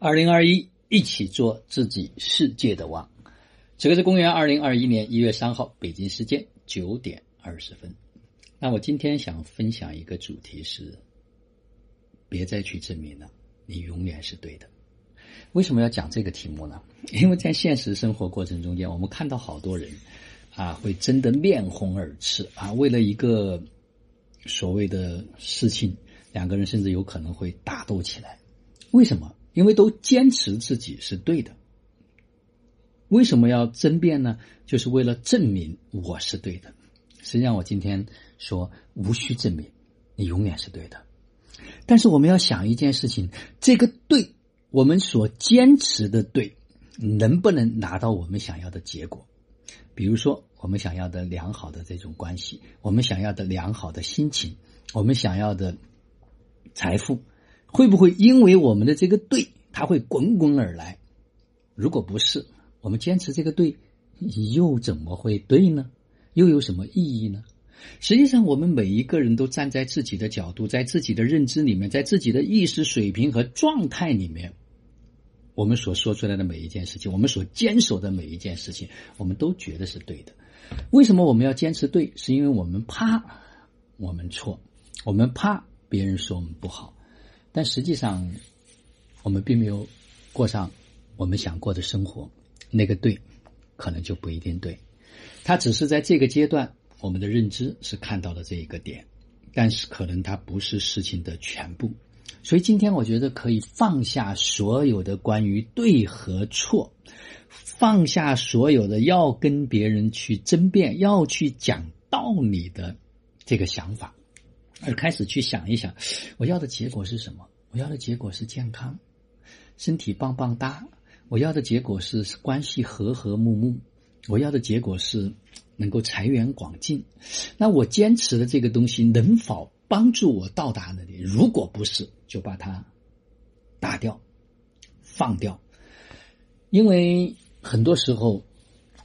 2021一起做自己世界的王。此刻是公元2021年1月3号北京时间9点20分。那我今天想分享一个主题是，别再去证明了，你永远是对的。为什么要讲这个题目呢？因为在现实生活过程中间，我们看到好多人会真的面红耳赤为了一个所谓的事情，两个人甚至有可能会打斗起来。为什么？因为都坚持自己是对的。为什么要争辩呢？就是为了证明我是对的。实际上我今天说，无需证明，你永远是对的。但是我们要想一件事情，这个对，我们所坚持的对，能不能拿到我们想要的结果？比如说我们想要的良好的这种关系，我们想要的良好的心情，我们想要的财富，会不会因为我们的这个对，它会滚滚而来？如果不是，我们坚持这个对又怎么会对呢？又有什么意义呢？实际上我们每一个人都站在自己的角度，在自己的认知里面，在自己的意识水平和状态里面，我们所说出来的每一件事情，我们所坚守的每一件事情，我们都觉得是对的。为什么我们要坚持对？是因为我们怕我们错，我们怕别人说我们不好，但实际上我们并没有过上我们想过的生活，那个对可能就不一定对。它只是在这个阶段我们的认知是看到了这一个点，但是可能它不是事情的全部。所以今天我觉得可以放下所有的关于对和错，放下所有的要跟别人去争辩，要去讲道理的这个想法，而开始去想一想，我要的结果是什么？我要的结果是健康，身体棒棒哒。我要的结果是关系和和睦睦。我要的结果是能够财源广进。那我坚持的这个东西能否帮助我到达那里？如果不是，就把它打掉，放掉。因为很多时候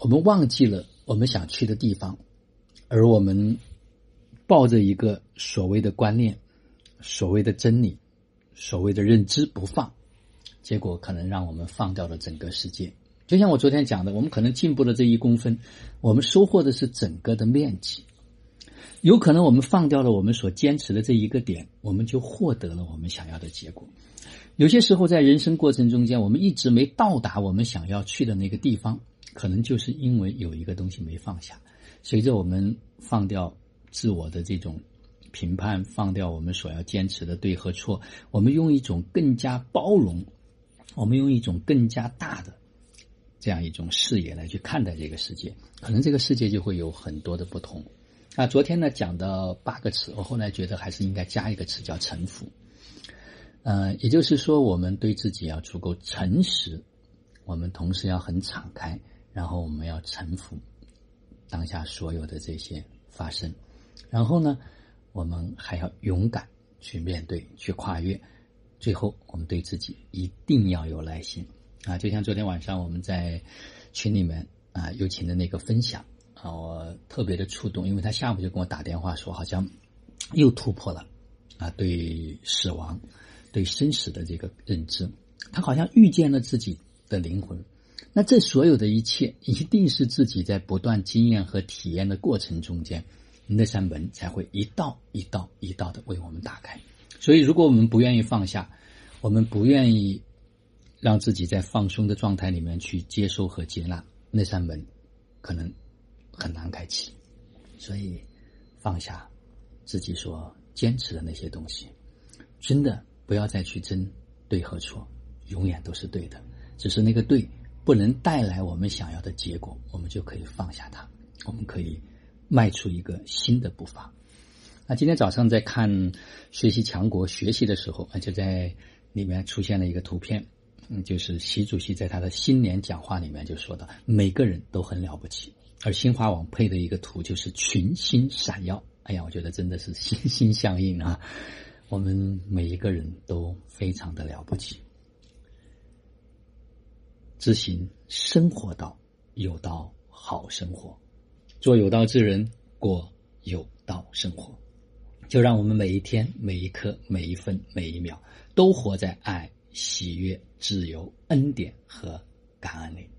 我们忘记了我们想去的地方，而我们抱着一个所谓的观念，所谓的真理，所谓的认知不放，结果可能让我们放掉了整个世界。就像我昨天讲的，我们可能进步了这1公分，我们收获的是整个的面积。有可能我们放掉了我们所坚持的这一个点，我们就获得了我们想要的结果。有些时候在人生过程中间，我们一直没到达我们想要去的那个地方，可能就是因为有一个东西没放下。随着我们放掉自我的这种评判，放掉我们所要坚持的对和错，我们用一种更加包容，我们用一种更加大的这样一种视野来去看待这个世界，可能这个世界就会有很多的不同。那昨天呢讲到8个词，我后来觉得还是应该加一个词叫臣服。也就是说我们对自己要足够诚实，我们同时要很敞开，然后我们要臣服当下所有的这些发生，然后呢我们还要勇敢去面对，去跨越，最后我们对自己一定要有耐心。就像昨天晚上我们在群里面友情的那个分享我特别的触动，因为他下午就跟我打电话说，好像又突破了对死亡、对生死的这个认知，他好像遇见了自己的灵魂。那这所有的一切，一定是自己在不断经验和体验的过程中间，那扇门才会一道一道一道的为我们打开。所以如果我们不愿意放下，我们不愿意让自己在放松的状态里面去接受和接纳，那扇门可能很难开启。所以放下自己所坚持的那些东西，真的不要再去争对和错，永远都是对的。只是那个对不能带来我们想要的结果，我们就可以放下它，我们可以迈出一个新的步伐。那今天早上在看学习强国学习的时候，就在里面出现了一个图片，就是习主席在他的新年讲话里面就说到，每个人都很了不起。而新华网配的一个图就是群星闪耀，哎呀，我觉得真的是心心相印啊！我们每一个人都非常的了不起。执行生活道，有道好生活，做有道之人，过有道生活。就让我们每一天、每一刻、每一分、每一秒都活在爱、喜悦、自由、恩典和感恩里。